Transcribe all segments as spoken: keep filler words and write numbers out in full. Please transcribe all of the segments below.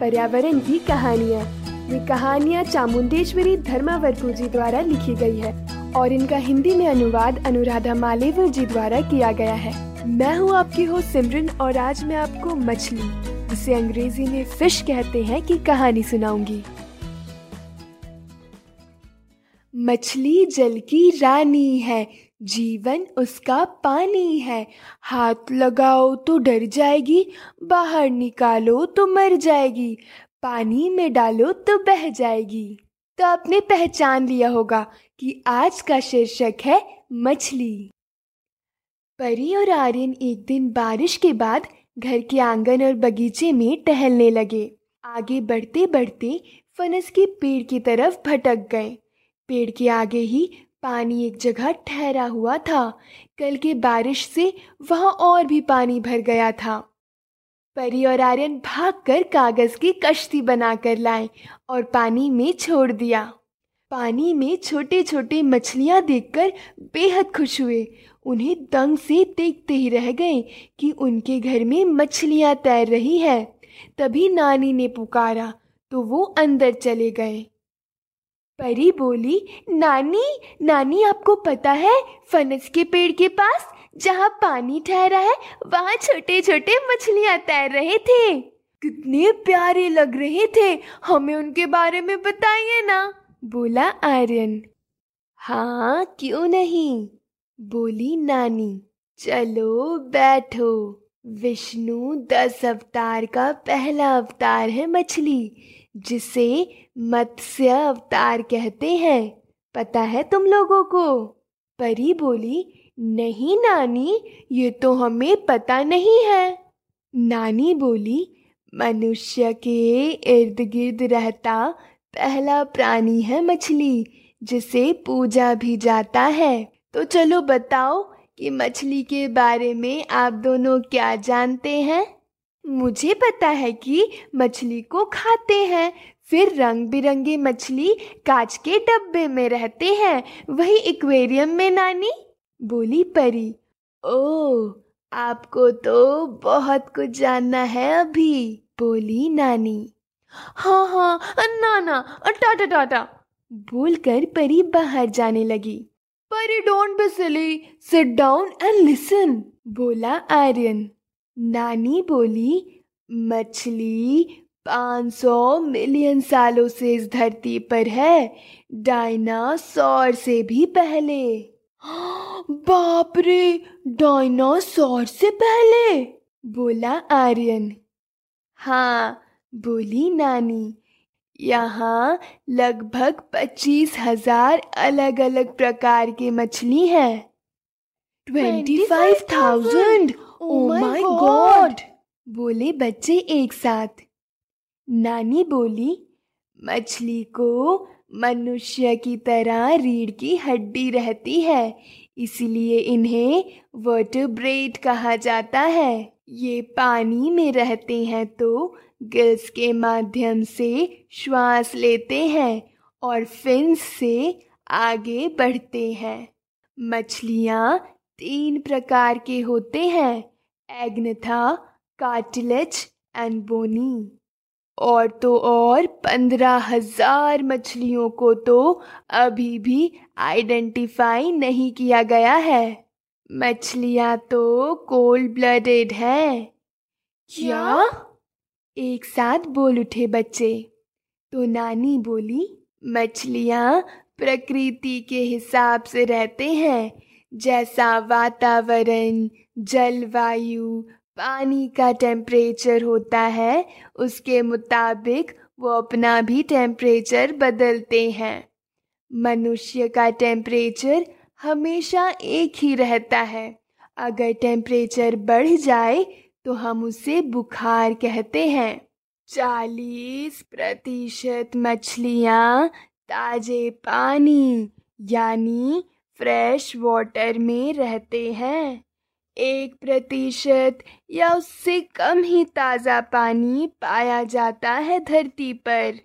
पर्यावरण की कहानियाँ। ये कहानियाँ चामुंडेश्वरी धर्मावरपु जी द्वारा लिखी गई है और इनका हिंदी में अनुवाद अनुराधा मालेवर जी द्वारा किया गया है। मैं हूँ आपकी होस्ट सिमरन और आज मैं आपको मछली, जिसे अंग्रेजी में फिश कहते हैं, की कहानी सुनाऊंगी। मछली जल की रानी है, जीवन उसका पानी है। हाथ लगाओ तो डर जाएगी, बाहर निकालो तो मर जाएगी, पानी में डालो तो बह जाएगी। तो आपने पहचान लिया होगा कि आज का शीर्षक है मछली। परी और आर्यन एक दिन बारिश के बाद घर के आंगन और बगीचे में टहलने लगे। आगे बढ़ते बढ़ते फनस के पेड़ की तरफ भटक गए। पेड़ के आगे ही पानी एक जगह ठहरा हुआ था। कल के बारिश से वहाँ और भी पानी भर गया था। परी और आर्यन भागकर कागज की कश्ती बनाकर लाए और पानी में छोड़ दिया। पानी में छोटे छोटे मछलियाँ देखकर बेहद खुश हुए। उन्हें दंग से देखते ही रह गए कि उनके घर में मछलियाँ तैर रही हैं। तभी नानी ने पुकारा तो वो अंदर चले गए। परी बोली, नानी नानी आपको पता है, फनस के पेड़ के पास जहाँ पानी ठहरा है वहाँ छोटे छोटे मछलियाँ तैर रहे थे। कितने प्यारे लग रहे थे, हमें उनके बारे में बताइए ना, बोला आर्यन। हाँ क्यों नहीं, बोली नानी। चलो बैठो। विष्णु दस अवतार का पहला अवतार है मछली, जिसे मत्स्य अवतार कहते हैं। पता है तुम लोगों को? परी बोली, नहीं नानी, ये तो हमें पता नहीं है। नानी बोली, मनुष्य के इर्द गिर्द रहता पहला प्राणी है मछली, जिसे पूजा भी जाता है। तो चलो बताओ कि मछली के बारे में आप दोनों क्या जानते हैं? मुझे पता है कि मछली को खाते हैं, फिर रंग बिरंगे मछली कांच के डब्बे में रहते हैं, वही एक्वेरियम में नानी, बोली परी। ओह, आपको तो बहुत कुछ जानना है अभी, बोली नानी। हाँ हाँ नाना, टाटा टाटा, बोलकर परी बाहर जाने लगी। Pari don't be silly, sit down and listen, बोला आर्यन। नानी बोली, मछली पाँच सौ मिलियन सालों से इस धरती पर है, डायनासोर से भी पहले। बाप रे, डायनासोर से पहले, बोला आर्यन। हाँ, बोली नानी। यहाँ लगभग पच्चीस हजार अलग अलग प्रकार के मछली हैं। Twenty five thousand, oh my God, बोले बच्चे एक साथ। नानी बोली, मछली को मनुष्य की तरह रीढ़ की हड्डी रहती है, इसलिए इन्हें वर्टिब्रेट कहा जाता है। ये पानी में रहते हैं तो गिल्स के माध्यम से श्वास लेते हैं और फिन्स से आगे बढ़ते हैं। मछलियाँ तीन प्रकार के होते हैं, एग्नथा, कार्टिलेज एंड बोनी। और तो और पंद्रह हजार मछलियों को तो अभी भी आइडेंटिफाई नहीं किया गया है। मछलियाँ तो कोल्ड ब्लडेड हैं। क्या? एक साथ बोल उठे बच्चे। तो नानी बोली, मछलियाँ प्रकृति के हिसाब से रहते हैं, जैसा वातावरण, जलवायु, पानी का टेम्परेचर होता है, उसके मुताबिक वो अपना भी टेम्परेचर बदलते हैं। मनुष्य का टेम्परेचर हमेशा एक ही रहता है। अगर टेम्परेचर बढ़ जाए तो हम उसे बुखार कहते हैं। चालीस प्रतिशत मछलियाँ ताजे पानी यानी फ्रेश वाटर में रहते हैं। एक प्रतिशत या उससे कम ही ताज़ा पानी पाया जाता है धरती पर।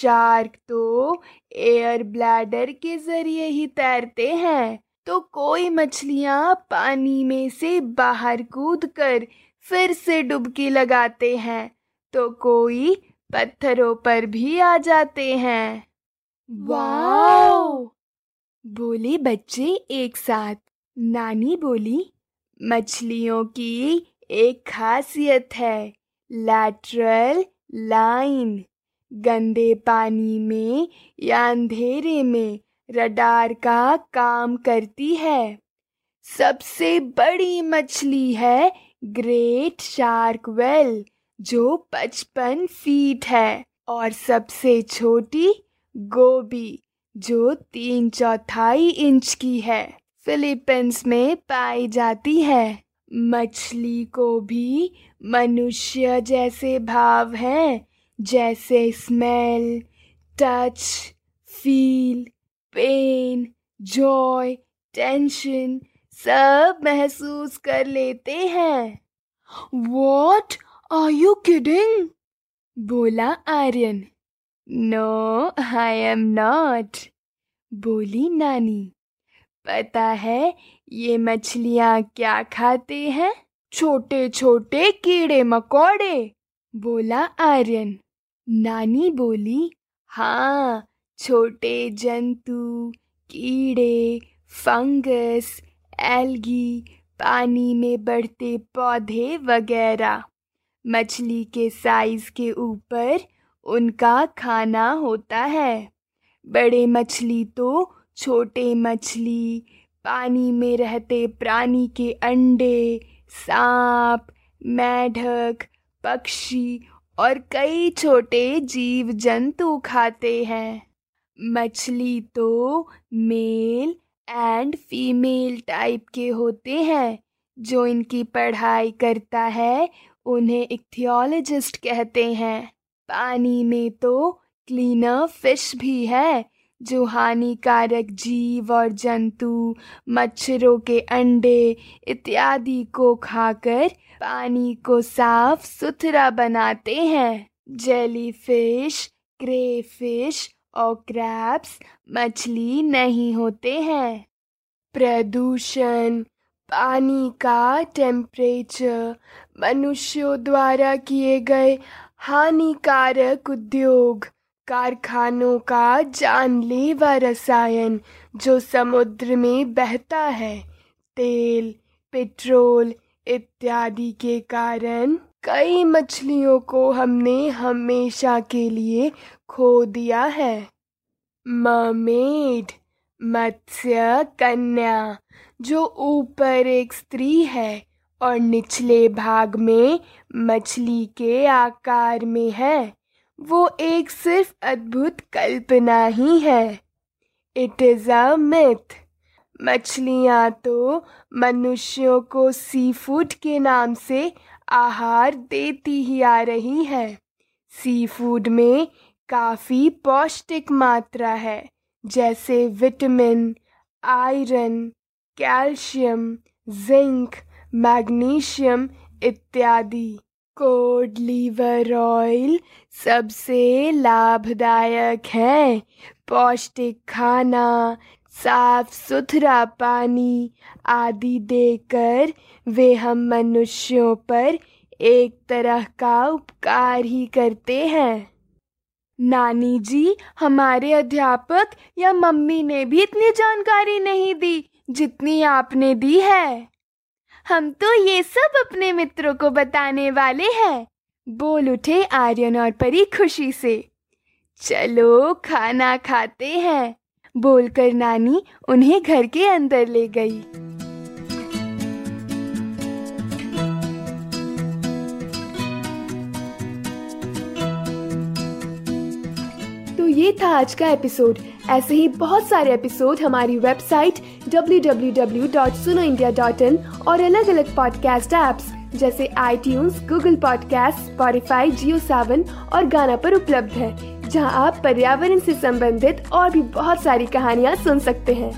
शार्क तो एयर ब्लैडर के जरिए ही तैरते हैं, तो कोई मछलियाँ पानी में से बाहर कूदकर फिर से डुबकी लगाते हैं, तो कोई पत्थरों पर भी आ जाते हैं। वाओ! बोले बच्चे एक साथ। नानी बोली, मछलियों की एक खासियत है लैटरल लाइन। गंदे पानी में या अंधेरे में रडार का काम करती है। सबसे बड़ी मछली है ग्रेट शार्क वेल जो पचपन फीट है, और सबसे छोटी गोबी जो तीन चौथाई इंच की है। फिलीपींस में पाई जाती है। मछली को भी मनुष्य जैसे भाव हैं, जैसे smell, touch, feel, pain, joy, tension सब महसूस कर लेते हैं। What are you kidding? बोला Aryan. No I am not, बोली नानी। पता है ये मछलियाँ क्या खाते हैं? छोटे छोटे कीड़े मकोड़े, बोला आर्यन। नानी बोली, हाँ, छोटे जंतु, कीड़े, फंगस, एल्गी, पानी में बढ़ते पौधे वगैरह। मछली के साइज के ऊपर उनका खाना होता है। बड़े मछली तो छोटे मछली, पानी में रहते प्राणी के अंडे, सांप, मेढक, पक्षी और कई छोटे जीव जंतु खाते हैं। मछली तो मेल एंड फीमेल टाइप के होते हैं। जो इनकी पढ़ाई करता है उन्हें इक्टीओलॉजिस्ट कहते हैं। पानी में तो क्लीनर फिश भी है जो हानिकारक जीव और जंतु, मच्छरों के अंडे इत्यादि को खाकर पानी को साफ सुथरा बनाते हैं। जेलीफिश, क्रेफिश और क्रैब्स मछली नहीं होते हैं। प्रदूषण, पानी का टेम्परेचर, मनुष्यों द्वारा किए गए हानिकारक उद्योग, कारखानों का जानलेवा रसायन जो समुद्र में बहता है, तेल, पेट्रोल इत्यादि के कारण कई मछलियों को हमने हमेशा के लिए खो दिया है। मर्मेड, मत्स्य कन्या, जो ऊपर एक स्त्री है और निचले भाग में मछली के आकार में है, वो एक सिर्फ अद्भुत कल्पना ही है। It is a myth. मछलियाँ तो मनुष्यों को सी फूड के नाम से आहार देती ही आ रही है। सी फूड में काफ़ी पौष्टिक मात्रा है, जैसे vitamin, iron, calcium, zinc, magnesium इत्यादि। कोड लीवर ऑयल सबसे लाभदायक है। पौष्टिक खाना, साफ सुथरा पानी आदि देकर वे हम मनुष्यों पर एक तरह का उपकार ही करते हैं। नानी जी, हमारे अध्यापक या मम्मी ने भी इतनी जानकारी नहीं दी जितनी आपने दी है। हम तो ये सब अपने मित्रों को बताने वाले हैं, बोल उठे आर्यन और परी खुशी से। चलो खाना खाते हैं, बोलकर नानी उन्हें घर के अंदर ले गई। तो ये था आज का एपिसोड। ऐसे ही बहुत सारे एपिसोड हमारी website W W W dot Suno India dot in और अलग अलग पॉडकास्ट ऐप्स जैसे iTunes, Google podcast, Spotify, JioSaavn और गाना पर उपलब्ध है, जहां आप पर्यावरण से संबंधित और भी बहुत सारी कहानियां सुन सकते हैं।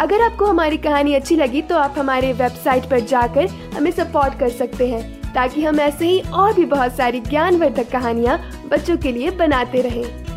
अगर आपको हमारी कहानी अच्छी लगी तो आप हमारे वेबसाइट पर जाकर हमें सपोर्ट कर सकते हैं, ताकि हम ऐसे ही और भी बहुत सारी ज्ञानवर्धक कहानियां बच्चों के लिए बनाते रहें।